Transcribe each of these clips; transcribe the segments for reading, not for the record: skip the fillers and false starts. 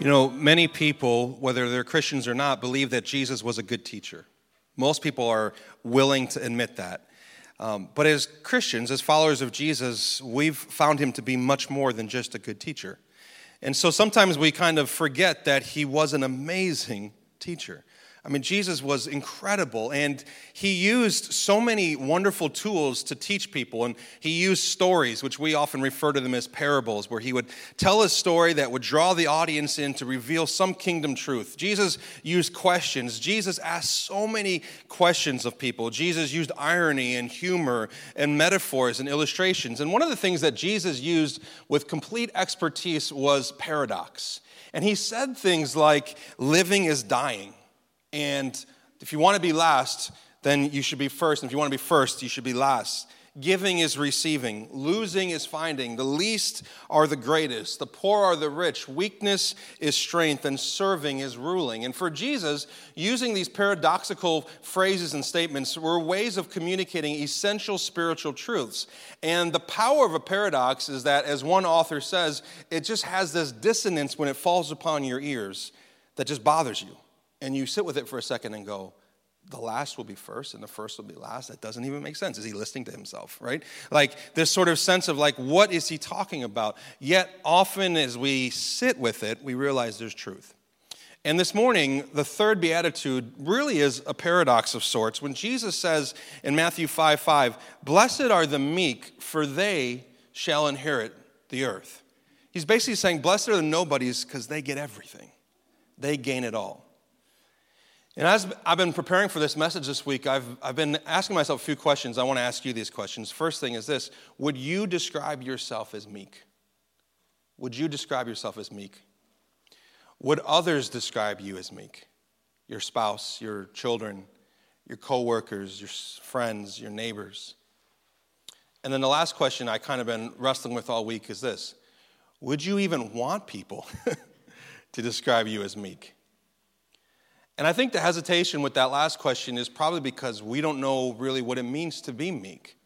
You know, many people, whether they're Christians or not, believe that Jesus was a good teacher. Most people are willing to admit that. But as Christians, as followers of Jesus, we've found him to be much more than just a good teacher. And so sometimes we kind of forget that he was an amazing teacher. I mean, Jesus was incredible, and he used so many wonderful tools to teach people, and he used stories, which we often refer to them as parables, where he would tell a story that would draw the audience in to reveal some kingdom truth. Jesus used questions. Jesus asked so many questions of people. Jesus used irony and humor and metaphors and illustrations, and one of the things that Jesus used with complete expertise was paradox, and he said things like, living is dying. And if you want to be last, then you should be first. And if you want to be first, you should be last. Giving is receiving. Losing is finding. The least are the greatest. The poor are the rich. Weakness is strength. And serving is ruling. And for Jesus, using these paradoxical phrases and statements were ways of communicating essential spiritual truths. And the power of a paradox is that, as one author says, it just has this dissonance when it falls upon your ears that just bothers you. And you sit with it for a second and go, the last will be first and the first will be last. That doesn't even make sense. Is he listening to himself, right? Like this sort of sense of like, what is he talking about? Yet often as we sit with it, we realize there's truth. And this morning, the third beatitude really is a paradox of sorts. When Jesus says in Matthew 5:5, blessed are the meek, for they shall inherit the earth. He's basically saying, blessed are the nobodies because they get everything. They gain it all. And as I've been preparing for this message this week, I've been asking myself a few questions. I want to ask you these questions. First thing is this. Would you describe yourself as meek? Would you describe yourself as meek? Would others describe you as meek? Your spouse, your children, your coworkers, your friends, your neighbors. And then the last question I kind of been wrestling with all week is this. Would you even want people to describe you as meek? And I think the hesitation with that last question is probably because we don't know really what it means to be meek.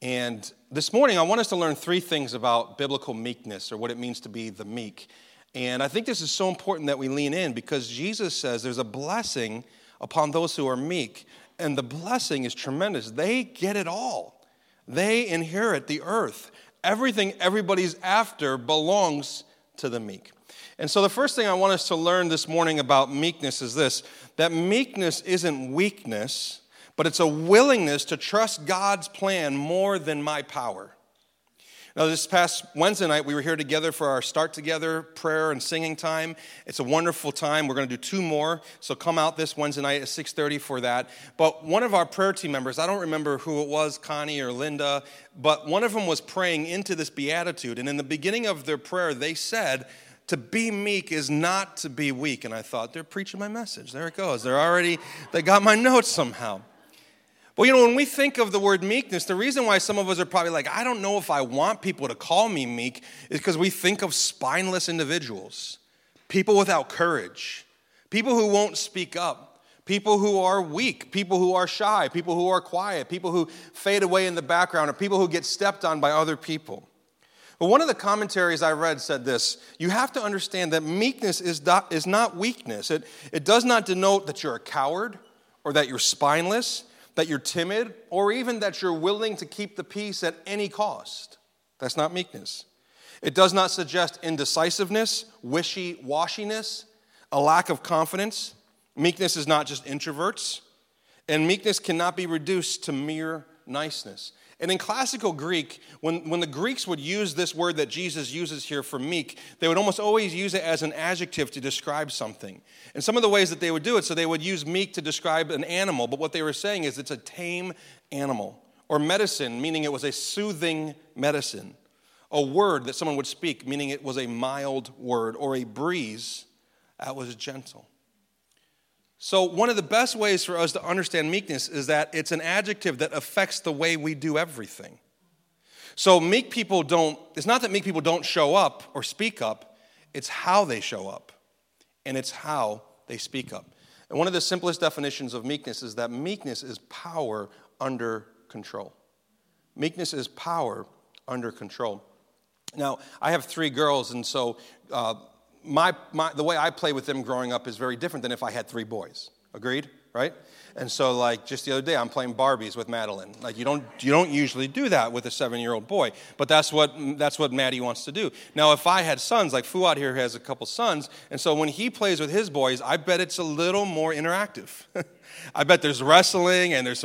And this morning, I want us to learn three things about biblical meekness or what it means to be the meek. And I think this is so important that we lean in because Jesus says there's a blessing upon those who are meek. And the blessing is tremendous. They get it all. They inherit the earth. Everything everybody's after belongs to the meek. And so the first thing I want us to learn this morning about meekness is this, that meekness isn't weakness, but it's a willingness to trust God's plan more than my power. Now, this past Wednesday night, we were here together for our Start Together prayer and singing time. It's a wonderful time. We're going to do two more, so come out this Wednesday night at 6:30 for that. But one of our prayer team members, I don't remember who it was, Connie or Linda, but one of them was praying into this beatitude. And in the beginning of their prayer, they said, to be meek is not to be weak. And I thought, they're preaching my message. There it goes. They got my notes somehow. But, you know, when we think of the word meekness, the reason why some of us are probably like, I don't know if I want people to call me meek is because we think of spineless individuals, people without courage, people who won't speak up, people who are weak, people who are shy, people who are quiet, people who fade away in the background, or people who get stepped on by other people. But one of the commentaries I read said this, you have to understand that meekness is not weakness. It does not denote that you're a coward or that you're spineless, that you're timid, or even that you're willing to keep the peace at any cost. That's not meekness. It does not suggest indecisiveness, wishy-washiness, a lack of confidence. Meekness is not just introverts, and meekness cannot be reduced to mere niceness. And in classical Greek, when the Greeks would use this word that Jesus uses here for meek, they would almost always use it as an adjective to describe something. And some of the ways that they would do it, so they would use meek to describe an animal, but what they were saying is it's a tame animal. Or medicine, meaning it was a soothing medicine. A word that someone would speak, meaning it was a mild word. Or a breeze that was gentle. So one of the best ways for us to understand meekness is that it's an adjective that affects the way we do everything. So meek people don't, it's not that meek people don't show up or speak up, it's how they show up, and it's how they speak up. And one of the simplest definitions of meekness is that meekness is power under control. Meekness is power under control. Now, I have three girls, and so the way I play with them growing up is very different than if I had three boys. Agreed? Right? And so, like, just the other day, I'm playing Barbies with Madeline. Like, you don't usually do that with a 7-year-old boy, but that's what Maddie wants to do. Now, if I had sons, like Fuad here has a couple sons, and so when he plays with his boys, I bet it's a little more interactive. I bet there's wrestling and there's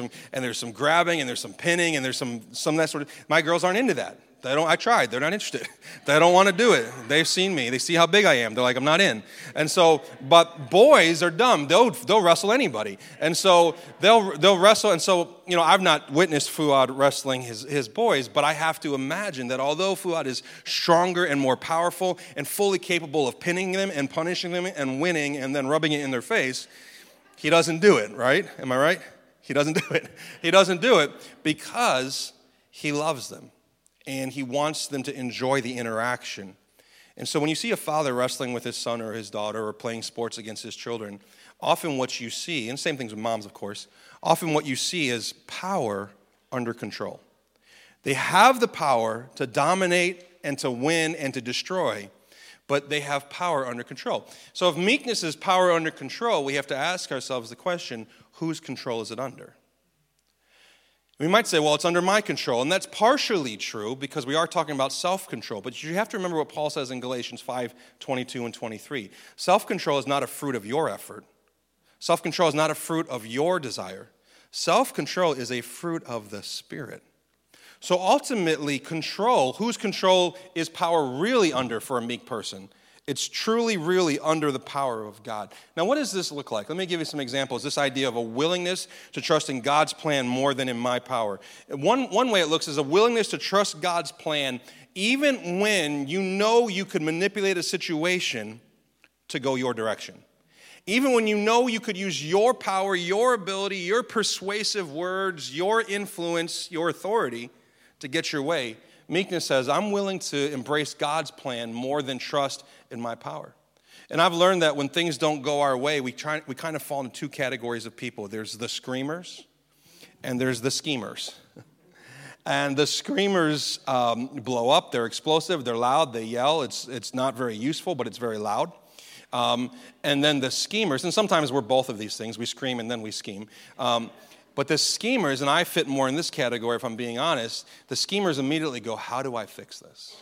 some grabbing and there's some pinning and there's some that sort of. My girls aren't into that. They don't. I tried. They're not interested. They don't want to do it. They've seen me. They see how big I am. They're like, I'm not in. And so, but boys are dumb. They'll wrestle anybody. And so they'll wrestle. And so, you know, I've not witnessed Fuad wrestling his boys, but I have to imagine that although Fuad is stronger and more powerful and fully capable of pinning them and punishing them and winning and then rubbing it in their face, he doesn't do it, right? Am I right? He doesn't do it. He doesn't do it because he loves them. And he wants them to enjoy the interaction. And so when you see a father wrestling with his son or his daughter or playing sports against his children, often what you see, and same things with moms, of course, often what you see is power under control. They have the power to dominate and to win and to destroy, but they have power under control. So if meekness is power under control, we have to ask ourselves the question, whose control is it under? We might say, well, it's under my control, and that's partially true because we are talking about self-control, but you have to remember what Paul says in Galatians 5:22 and 23. Self-control is not a fruit of your effort. Self-control is not a fruit of your desire. Self-control is a fruit of the Spirit. So ultimately, control, whose control is power really under for a meek person? It's truly, really under the power of God. Now, what does this look like? Let me give you some examples. This idea of a willingness to trust in God's plan more than in my power. One way it looks is a willingness to trust God's plan even when you know you could manipulate a situation to go your direction. Even when you know you could use your power, your ability, your persuasive words, your influence, your authority to get your way. Meekness says, I'm willing to embrace God's plan more than trust in my power. And I've learned that when things don't go our way, we kind of fall into two categories of people. There's the screamers and there's the schemers. And the screamers blow up. They're explosive. They're loud. They yell. It's not very useful, but it's very loud. And then the schemers, and sometimes we're both of these things. We scream and then we scheme. But the schemers, and I fit more in this category if I'm being honest, the schemers immediately go, how do I fix this?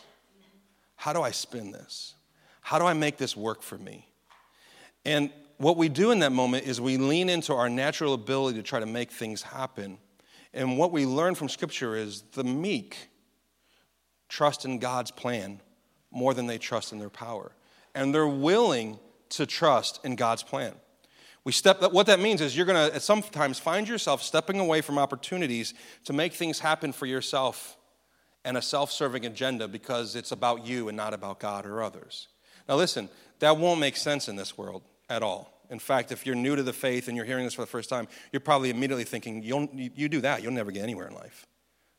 How do I spin this? How do I make this work for me? And what we do in that moment is we lean into our natural ability to try to make things happen. And what we learn from Scripture is the meek trust in God's plan more than they trust in their power. And they're willing to trust in God's plan. What that means is you're going to sometimes find yourself stepping away from opportunities to make things happen for yourself and a self-serving agenda because it's about you and not about God or others. Now listen, that won't make sense in this world at all. In fact, if you're new to the faith and you're hearing this for the first time, you're probably immediately thinking, you do that, you'll never get anywhere in life.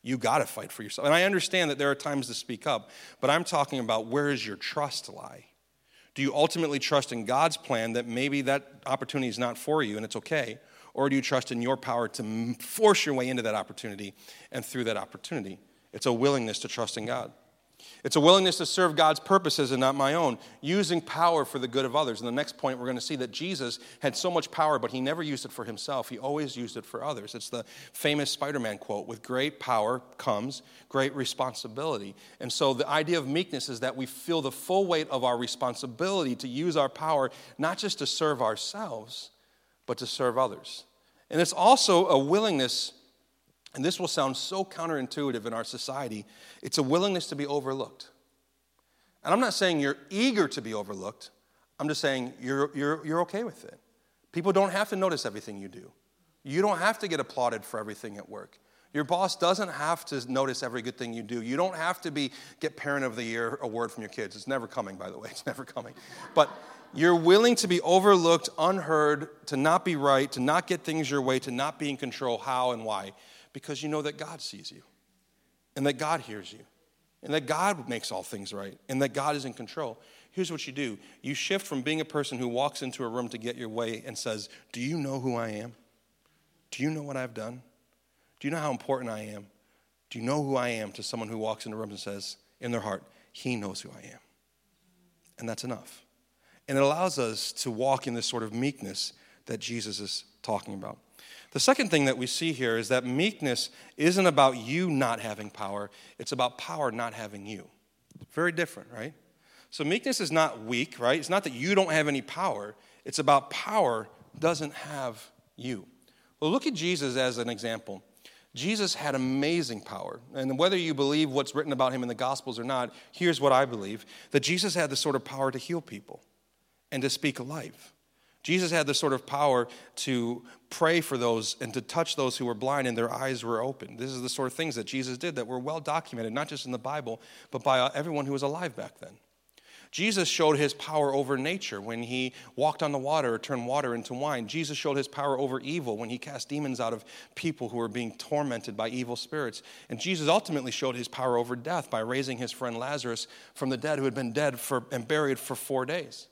You got to fight for yourself. And I understand that there are times to speak up, but I'm talking about where does your trust lie? Do you ultimately trust in God's plan that maybe that opportunity is not for you and it's okay? Or do you trust in your power to force your way into that opportunity and through that opportunity? It's a willingness to trust in God. It's a willingness to serve God's purposes and not my own, using power for the good of others. And the next point, we're going to see that Jesus had so much power, but he never used it for himself. He always used it for others. It's the famous Spider-Man quote, with great power comes great responsibility. And so the idea of meekness is that we feel the full weight of our responsibility to use our power, not just to serve ourselves, but to serve others. And it's also a willingness. And this will sound so counterintuitive in our society. It's a willingness to be overlooked. And I'm not saying you're eager to be overlooked. I'm just saying you're okay with it. People don't have to notice everything you do. You don't have to get applauded for everything at work. Your boss doesn't have to notice every good thing you do. You don't have to get Parent of the Year award from your kids. It's never coming, by the way. It's never coming. But you're willing to be overlooked, unheard, to not be right, to not get things your way, to not be in control how and why. Because you know that God sees you, and that God hears you, and that God makes all things right, and that God is in control. Here's what you do. You shift from being a person who walks into a room to get your way and says, do you know who I am? Do you know what I've done? Do you know how important I am? Do you know who I am? To someone who walks into a room and says in their heart, he knows who I am. And that's enough. And it allows us to walk in this sort of meekness that Jesus is talking about. The second thing that we see here is that meekness isn't about you not having power. It's about power not having you. Very different, right? So meekness is not weak, right? It's not that you don't have any power. It's about power doesn't have you. Well, look at Jesus as an example. Jesus had amazing power. And whether you believe what's written about him in the Gospels or not, here's what I believe, that Jesus had the sort of power to heal people and to speak life. Jesus had the sort of power to pray for those and to touch those who were blind and their eyes were open. This is the sort of things that Jesus did that were well documented, not just in the Bible, but by everyone who was alive back then. Jesus showed his power over nature when he walked on the water or turned water into wine. Jesus showed his power over evil when he cast demons out of people who were being tormented by evil spirits. And Jesus ultimately showed his power over death by raising his friend Lazarus from the dead, who had been dead and buried for 4 days.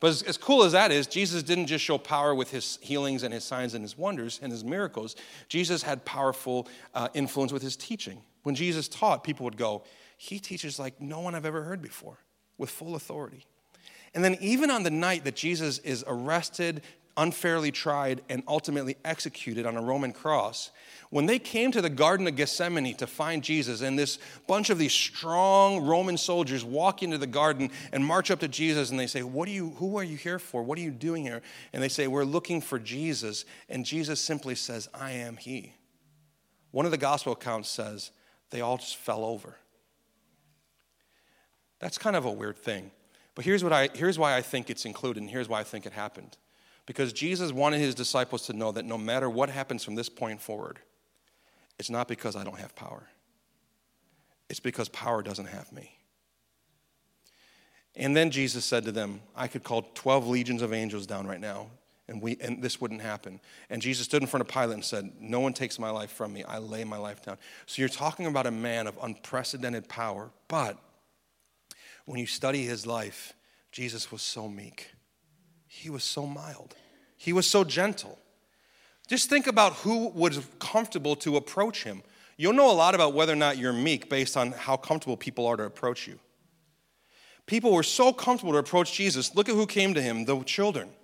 But as cool as that is, Jesus didn't just show power with his healings and his signs and his wonders and his miracles. Jesus had powerful influence with his teaching. When Jesus taught, people would go, "He teaches like no one I've ever heard before," with full authority. And then even on the night that Jesus is arrested, unfairly tried, and ultimately executed on a Roman cross, when they came to the Garden of Gethsemane to find Jesus, and this bunch of these strong Roman soldiers walk into the garden and march up to Jesus, and they say, "Who are you here for? What are you doing here?" And they say, "We're looking for Jesus." And Jesus simply says, "I am he." One of the gospel accounts says, they all just fell over. That's kind of a weird thing. But here's why I think it's included, and here's why I think it happened. Because Jesus wanted his disciples to know that no matter what happens from this point forward, it's not because I don't have power. It's because power doesn't have me. And then Jesus said to them, "I could call 12 legions of angels down right now, and this wouldn't happen." And Jesus stood in front of Pilate and said, "No one takes my life from me. I lay my life down." So you're talking about a man of unprecedented power, but when you study his life, Jesus was so meek. He was so mild. He was so gentle. Just think about who was comfortable to approach him. You'll know a lot about whether or not you're meek based on how comfortable people are to approach you. People were so comfortable to approach Jesus. Look at who came to him, the children,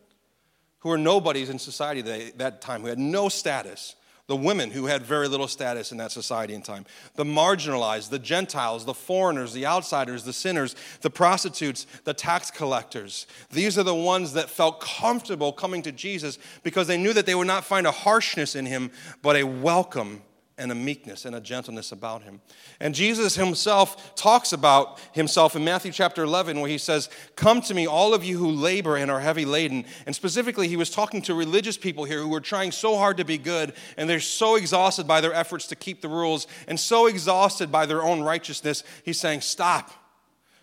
who were nobodies in society that time, who had no status. The women who had very little status in that society and time, the marginalized, the Gentiles, the foreigners, the outsiders, the sinners, the prostitutes, the tax collectors. These are the ones that felt comfortable coming to Jesus because they knew that they would not find a harshness in him, but a welcome and a meekness and a gentleness about him. And Jesus himself talks about himself in Matthew chapter 11, where he says, "Come to me, all of you who labor and are heavy laden." And specifically, he was talking to religious people here who were trying so hard to be good, and they're so exhausted by their efforts to keep the rules and so exhausted by their own righteousness. He's saying, "Stop.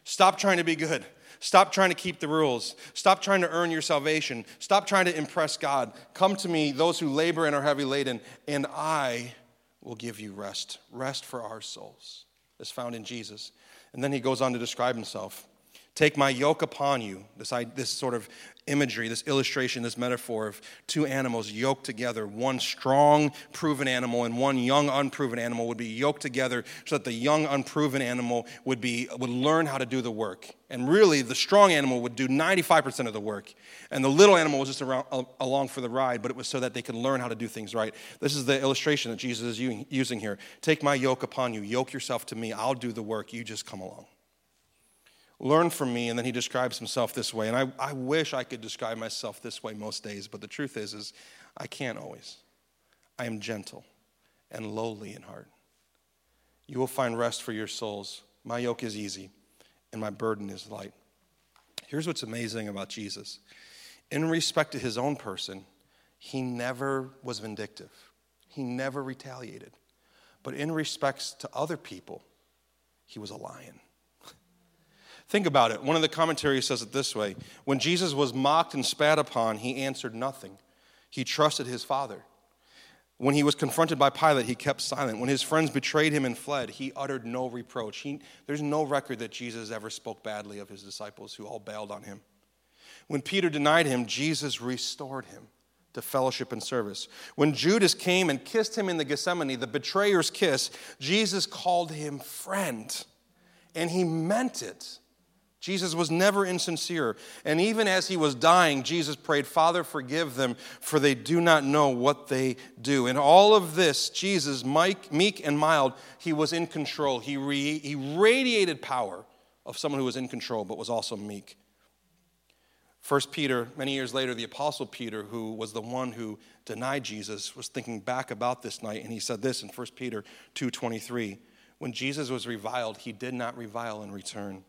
Stop trying to be good. Stop trying to keep the rules. Stop trying to earn your salvation. Stop trying to impress God. Come to me, those who labor and are heavy laden, and I will give you rest." Rest for our souls is found in Jesus. And then he goes on to describe himself. "Take my yoke upon you." This sort of imagery, this illustration, this metaphor of two animals yoked together. One strong, proven animal and one young, unproven animal would be yoked together so that the young, unproven animal would learn how to do the work. And really, the strong animal would do 95% of the work. And the little animal was just along for the ride, but it was so that they could learn how to do things right. This is the illustration that Jesus is using here. "Take my yoke upon you." Yoke yourself to me. I'll do the work. You just come along. "Learn from me," and then he describes himself this way. And I wish I could describe myself this way most days, but the truth is I can't always. I am gentle and lowly in heart. You will find rest for your souls. My yoke is easy, and my burden is light. Here's what's amazing about Jesus. In respect to his own person, he never was vindictive. He never retaliated. But in respects to other people, he was a lion. Think about it. One of the commentaries says it this way. When Jesus was mocked and spat upon, he answered nothing. He trusted his Father. When he was confronted by Pilate, he kept silent. When his friends betrayed him and fled, he uttered no reproach. There's no record that Jesus ever spoke badly of his disciples who all bailed on him. When Peter denied him, Jesus restored him to fellowship and service. When Judas came and kissed him in the Gethsemane, the betrayer's kiss, Jesus called him friend, and he meant it. Jesus was never insincere. And even as he was dying, Jesus prayed, "Father, forgive them, for they do not know what they do." In all of this, Jesus, meek and mild, he was in control. He radiated power of someone who was in control but was also meek. 1 Peter, many years later, the Apostle Peter, who was the one who denied Jesus, was thinking back about this night, and he said this in 1 Peter 2:23, "When Jesus was reviled, he did not revile in return.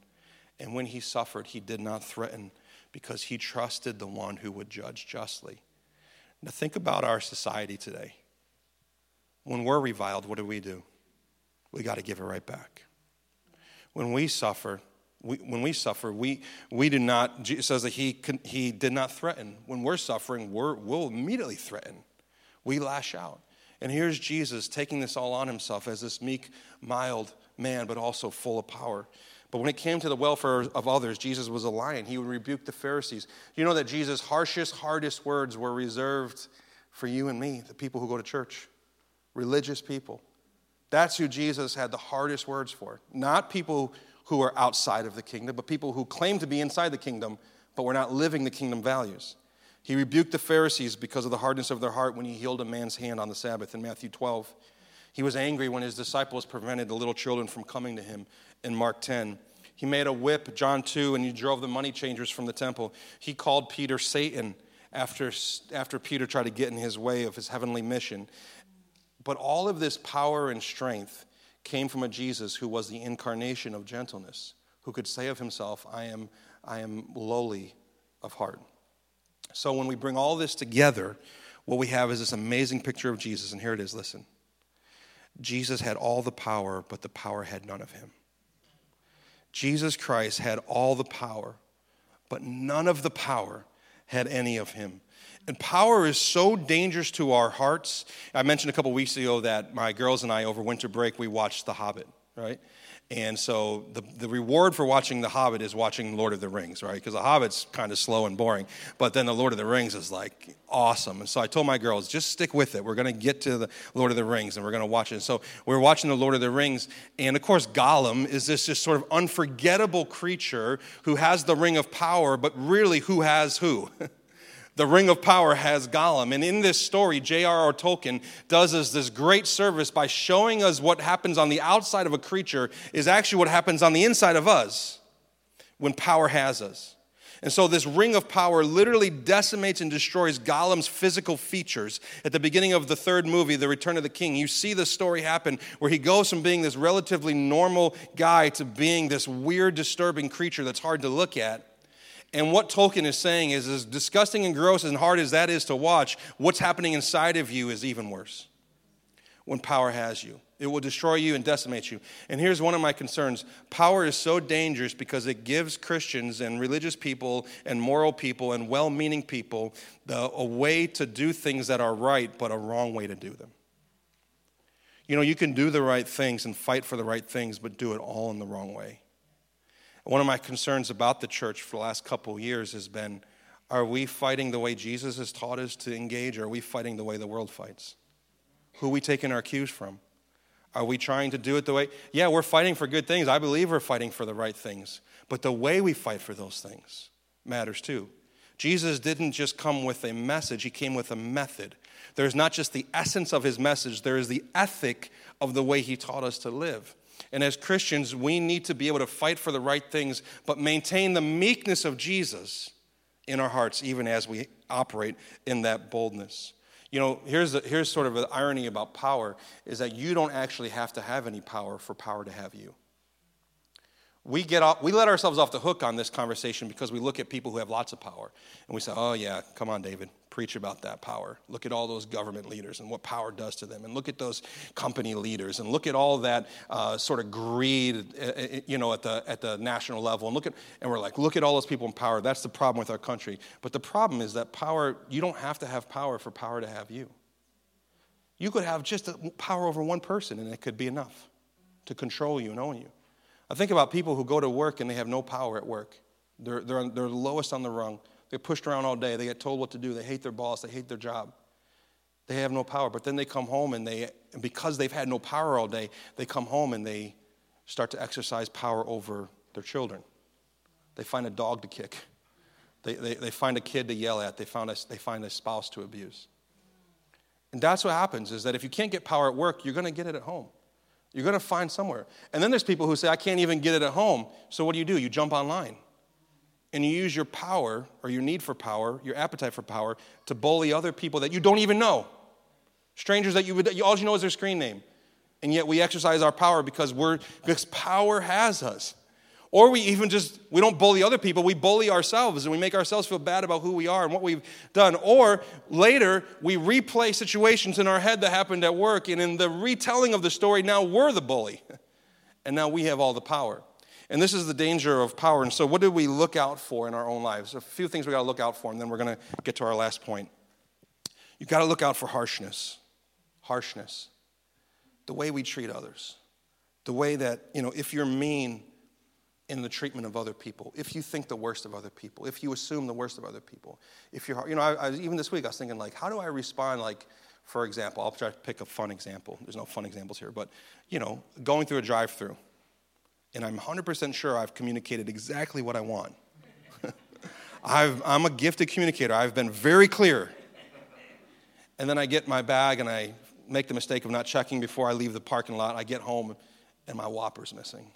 And when he suffered, he did not threaten, because he trusted the one who would judge justly." Now think about our society today. When we're reviled, what do? We got to give it right back. When we suffer, we do not. Jesus says that he did not threaten. When we're suffering, we'll immediately threaten. We lash out. And here's Jesus taking this all on himself as this meek, mild man, but also full of power. But when it came to the welfare of others, Jesus was a lion. He would rebuke the Pharisees. You know that Jesus' harshest, hardest words were reserved for you and me, the people who go to church, religious people. That's who Jesus had the hardest words for. Not people who are outside of the kingdom, but people who claim to be inside the kingdom, but were not living the kingdom values. He rebuked the Pharisees because of the hardness of their heart when he healed a man's hand on the Sabbath in Matthew 12. He was angry when his disciples prevented the little children from coming to him in Mark 10. He made a whip, John 2, and he drove the money changers from the temple. He called Peter Satan after Peter tried to get in his way of his heavenly mission. But all of this power and strength came from a Jesus who was the incarnation of gentleness, who could say of himself, I am lowly of heart. So when we bring all this together, what we have is this amazing picture of Jesus, and here it is, listen. Jesus had all the power, but the power had none of him. Jesus Christ had all the power, but none of the power had any of him. And power is so dangerous to our hearts. I mentioned a couple weeks ago that my girls and I, over winter break, we watched The Hobbit, right? And so the reward for watching The Hobbit is watching Lord of the Rings, right? Because The Hobbit's kind of slow and boring, but then The Lord of the Rings is like awesome. And so I told my girls, just stick with it. We're going to get to The Lord of the Rings and we're going to watch it. And so we're watching The Lord of the Rings, and of course Gollum is this just sort of unforgettable creature who has the Ring of Power, but really who has who? The Ring of Power has Gollum. And in this story, J.R.R. Tolkien does us this great service by showing us what happens on the outside of a creature is actually what happens on the inside of us when power has us. And so this Ring of Power literally decimates and destroys Gollum's physical features. At the beginning of the third movie, The Return of the King, you see the story happen where he goes from being this relatively normal guy to being this weird, disturbing creature that's hard to look at. And what Tolkien is saying is, as disgusting and gross and hard as that is to watch, what's happening inside of you is even worse when power has you. It will destroy you and decimate you. And here's one of my concerns. Power is so dangerous because it gives Christians and religious people and moral people and well-meaning people a way to do things that are right, but a wrong way to do them. You know, you can do the right things and fight for the right things, but do it all in the wrong way. One of my concerns about the church for the last couple of years has been, are we fighting the way Jesus has taught us to engage, or are we fighting the way the world fights? Who are we taking our cues from? Are we trying to do it the way? Yeah, we're fighting for good things. I believe we're fighting for the right things. But the way we fight for those things matters too. Jesus didn't just come with a message. He came with a method. There's not just the essence of his message. There is the ethic of the way he taught us to live. And as Christians, we need to be able to fight for the right things, but maintain the meekness of Jesus in our hearts, even as we operate in that boldness. You know, here's sort of the irony about power, is that you don't actually have to have any power for power to have you. We let ourselves off the hook on this conversation because we look at people who have lots of power, and we say, oh yeah, come on, David. Preach about that power. Look at all those government leaders and what power does to them. And look at those company leaders. And look at all that sort of greed, you know, at the national level. And we're like, look at all those people in power. That's the problem with our country. But the problem is that power, you don't have to have power for power to have you. You could have just power over one person, and it could be enough to control you and own you. I think about people who go to work and they have no power at work. They're lowest on the rung. They're pushed around all day. They get told what to do. They hate their boss. They hate their job. They have no power. But then they come home, and because they've had no power all day, they come home and they start to exercise power over their children, They find a dog to kick. They find a kid to yell at. They find a spouse to abuse. And that's what happens, is that if you can't get power at work, you're going to get it at home. You're going to find somewhere. And then there's people who say, I can't even get it at home. So what do? You jump online. And you use your power, or your need for power, your appetite for power, to bully other people that you don't even know. Strangers all you know is their screen name. And yet we exercise our power because power has us. Or we don't bully other people, we bully ourselves, and we make ourselves feel bad about who we are and what we've done. Or later, we replay situations in our head that happened at work, and in the retelling of the story, now we're the bully. And now we have all the power. And this is the danger of power. And so what do we look out for in our own lives? A few things we got to look out for, and then we're going to get to our last point. You've got to look out for harshness. Harshness. The way we treat others. The way that, if you're mean in the treatment of other people, if you think the worst of other people, if you assume the worst of other people, if you're, even this week I was thinking, how do I respond, for example, I'll try to pick a fun example. There's no fun examples here, but, going through a drive-thru, and I'm 100% sure I've communicated exactly what I want. I'm a gifted communicator. I've been very clear. And then I get my bag, and I make the mistake of not checking before I leave the parking lot. I get home, and my Whopper's missing.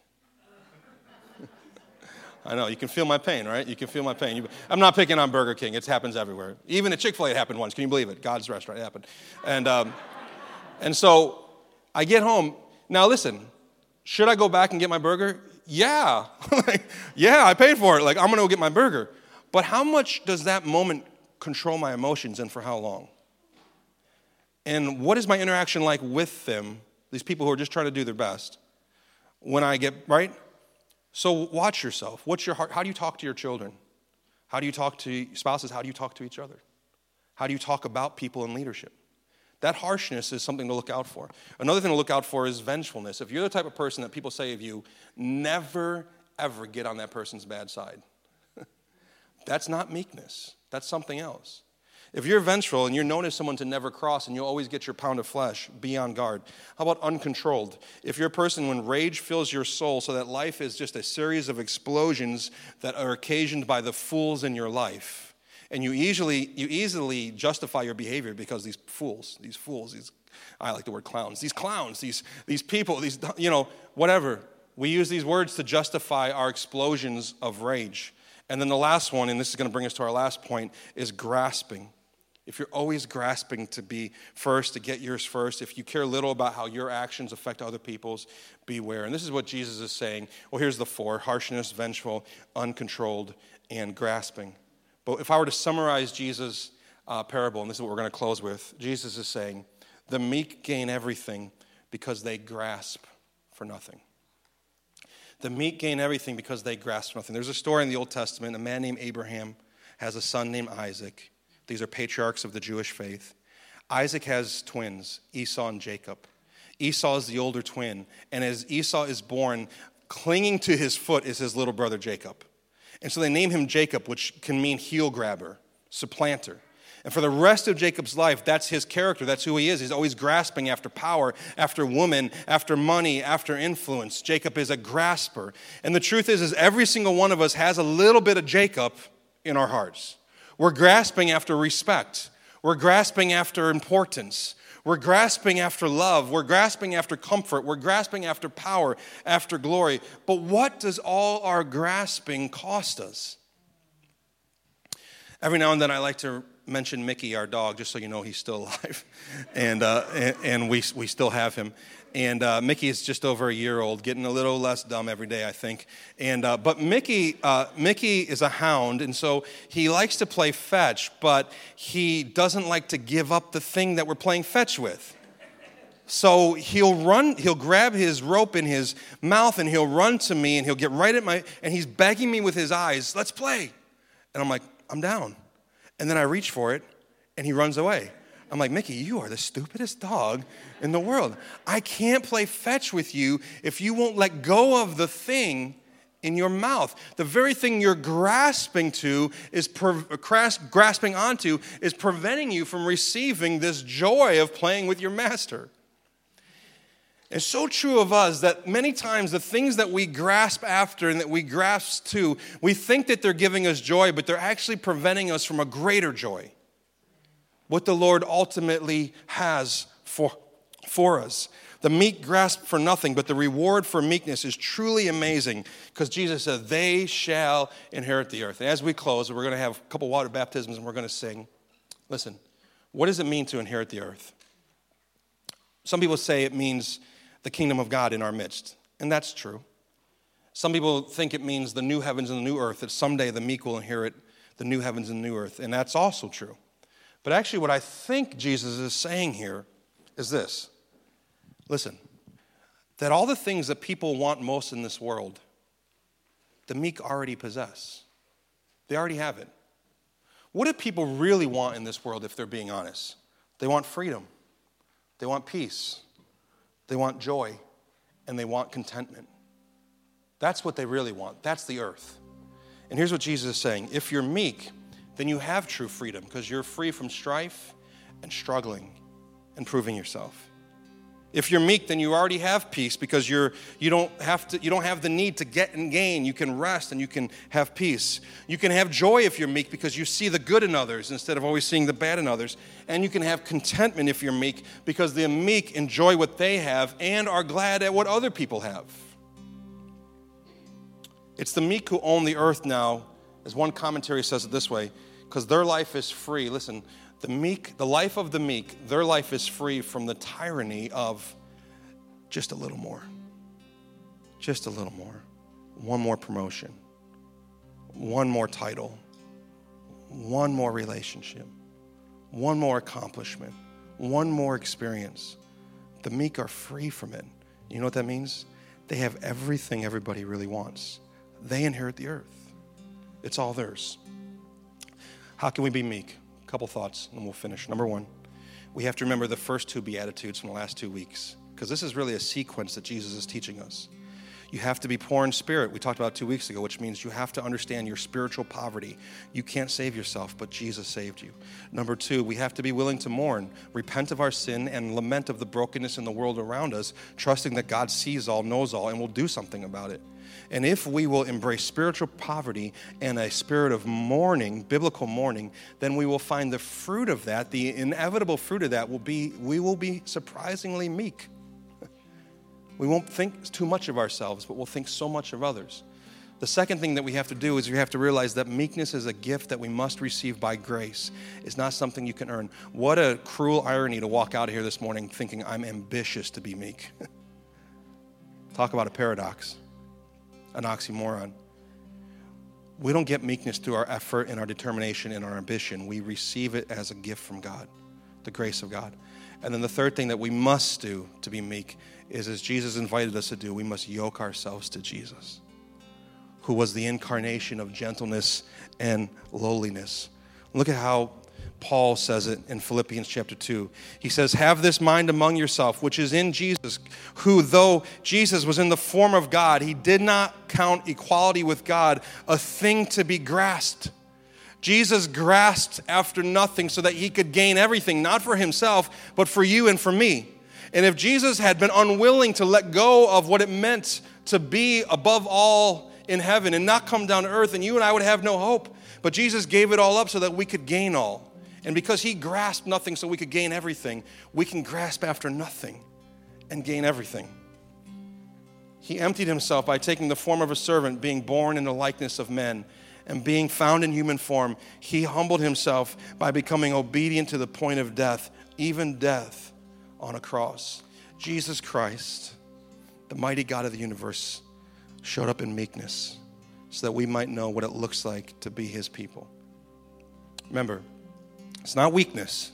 I know, you can feel my pain, right? You can feel my pain. I'm not picking on Burger King. It happens everywhere. Even at Chick-fil-A it happened once. Can you believe it? God's restaurant, it happened. And so I get home. Now listen, should I go back and get my burger? Yeah. I paid for it. I'm going to go get my burger. But how much does that moment control my emotions, and for how long? And what is my interaction like with them, these people who are just trying to do their best, when I get, right? So watch yourself. What's your heart? How do you talk to your children? How do you talk to spouses? How do you talk to each other? How do you talk about people in leadership? That harshness is something to look out for. Another thing to look out for is vengefulness. If you're the type of person that people say of you, never, ever get on that person's bad side. That's not meekness. That's something else. If you're vengeful and you're known as someone to never cross and you always get your pound of flesh, be on guard. How about uncontrolled? If you're a person when rage fills your soul so that life is just a series of explosions that are occasioned by the fools in your life, and you easily justify your behavior because these fools, I like the word clowns, these people, these, whatever. We use these words to justify our explosions of rage. And then the last one, and this is going to bring us to our last point, is grasping. If you're always grasping to be first, to get yours first, if you care little about how your actions affect other people's, beware. And this is what Jesus is saying. Well, here's the four: harshness, vengeful, uncontrolled, and grasping. But if I were to summarize Jesus' parable, and this is what we're going to close with, Jesus is saying, the meek gain everything because they grasp for nothing. The meek gain everything because they grasp for nothing. There's a story in the Old Testament. A man named Abraham has a son named Isaac. These are patriarchs of the Jewish faith. Isaac has twins, Esau and Jacob. Esau is the older twin, and as Esau is born, clinging to his foot is his little brother Jacob. And so they name him Jacob, which can mean heel grabber, supplanter. And for the rest of Jacob's life, that's his character. That's who he is. He's always grasping after power, after woman, after money, after influence. Jacob is a grasper. And the truth is every single one of us has a little bit of Jacob in our hearts. We're grasping after respect. We're grasping after importance. We're grasping after love. We're grasping after comfort. We're grasping after power, after glory. But what does all our grasping cost us? Every now and then I like to mention Mickey, our dog, just so you know he's still alive. And we still have him. And Mickey is just over a year old, getting a little less dumb every day, I think. And but Mickey is a hound, and so he likes to play fetch, but he doesn't like to give up the thing that we're playing fetch with. So he'll run, he'll grab his rope in his mouth, and he'll run to me, and he'll get right at my, and he's begging me with his eyes, let's play. And I'm like, I'm down. And then I reach for it, and he runs away. I'm like, Mickey, you are the stupidest dog in the world. I can't play fetch with you if you won't let go of the thing in your mouth. The very thing you're grasping to is grasping onto is preventing you from receiving this joy of playing with your master. It's so true of us that many times the things that we grasp after and that we grasp to, we think that they're giving us joy, but they're actually preventing us from a greater joy. What the Lord ultimately has for us. The meek grasp for nothing, but the reward for meekness is truly amazing because Jesus said, they shall inherit the earth. And as we close, we're going to have a couple water baptisms and we're going to sing. Listen, what does it mean to inherit the earth? Some people say it means the kingdom of God in our midst, and that's true. Some people think it means the new heavens and the new earth, that someday the meek will inherit the new heavens and the new earth, and that's also true. But actually what I think Jesus is saying here is this. Listen, that all the things that people want most in this world, the meek already possess. They already have it. What do people really want in this world if they're being honest? They want freedom. They want peace. They want joy. And they want contentment. That's what they really want. That's the earth. And here's what Jesus is saying. If you're meek, then you have true freedom because you're free from strife and struggling and proving yourself. If you're meek, then you already have peace because you don't have the need to get and gain. You can rest and you can have peace. You can have joy if you're meek because you see the good in others instead of always seeing the bad in others. And you can have contentment if you're meek because the meek enjoy what they have and are glad at what other people have. It's the meek who own the earth now, as one commentary says it this way, because their life is free. Listen. The meek, the life of the meek, their life is free from the tyranny of just a little more. Just a little more. One more promotion. One more title. One more relationship. One more accomplishment. One more experience. The meek are free from it. You know what that means? They have everything everybody really wants. They inherit the earth. It's all theirs. How can we be meek? Couple thoughts, and we'll finish. Number one, we have to remember the first two Beatitudes from the last 2 weeks, because this is really a sequence that Jesus is teaching us. You have to be poor in spirit. We talked about 2 weeks ago, which means you have to understand your spiritual poverty. You can't save yourself, but Jesus saved you. Number two, we have to be willing to mourn, repent of our sin, and lament of the brokenness in the world around us, trusting that God sees all, knows all, and will do something about it. And if we will embrace spiritual poverty and a spirit of mourning, biblical mourning, then we will find the fruit of that, the inevitable fruit of that will be, we will be surprisingly meek. We won't think too much of ourselves, but we'll think so much of others. The second thing that we have to do is we have to realize that meekness is a gift that we must receive by grace. It's not something you can earn. What a cruel irony to walk out of here this morning thinking I'm ambitious to be meek. Talk about a paradox. An oxymoron. We don't get meekness through our effort and our determination and our ambition. We receive it as a gift from God, the grace of God. And then the third thing that we must do to be meek is, as Jesus invited us to do, we must yoke ourselves to Jesus, who was the incarnation of gentleness and lowliness. Look at how Paul says it in Philippians chapter 2. He says, have this mind among yourself, which is in Jesus, who though Jesus was in the form of God, he did not count equality with God a thing to be grasped. Jesus grasped after nothing so that he could gain everything, not for himself, but for you and for me. And if Jesus had been unwilling to let go of what it meant to be above all in heaven and not come down to earth, then you and I would have no hope. But Jesus gave it all up so that we could gain all. And because he grasped nothing so we could gain everything, we can grasp after nothing and gain everything. He emptied himself by taking the form of a servant, being born in the likeness of men, and being found in human form. He humbled himself by becoming obedient to the point of death, even death on a cross. Jesus Christ, the mighty God of the universe, showed up in meekness so that we might know what it looks like to be his people. Remember, it's not weakness.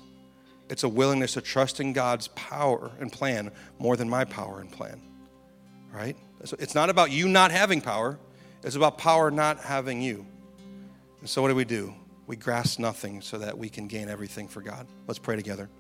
It's a willingness to trust in God's power and plan more than my power and plan, right? So it's not about you not having power. It's about power not having you. And so what do? We grasp nothing so that we can gain everything for God. Let's pray together.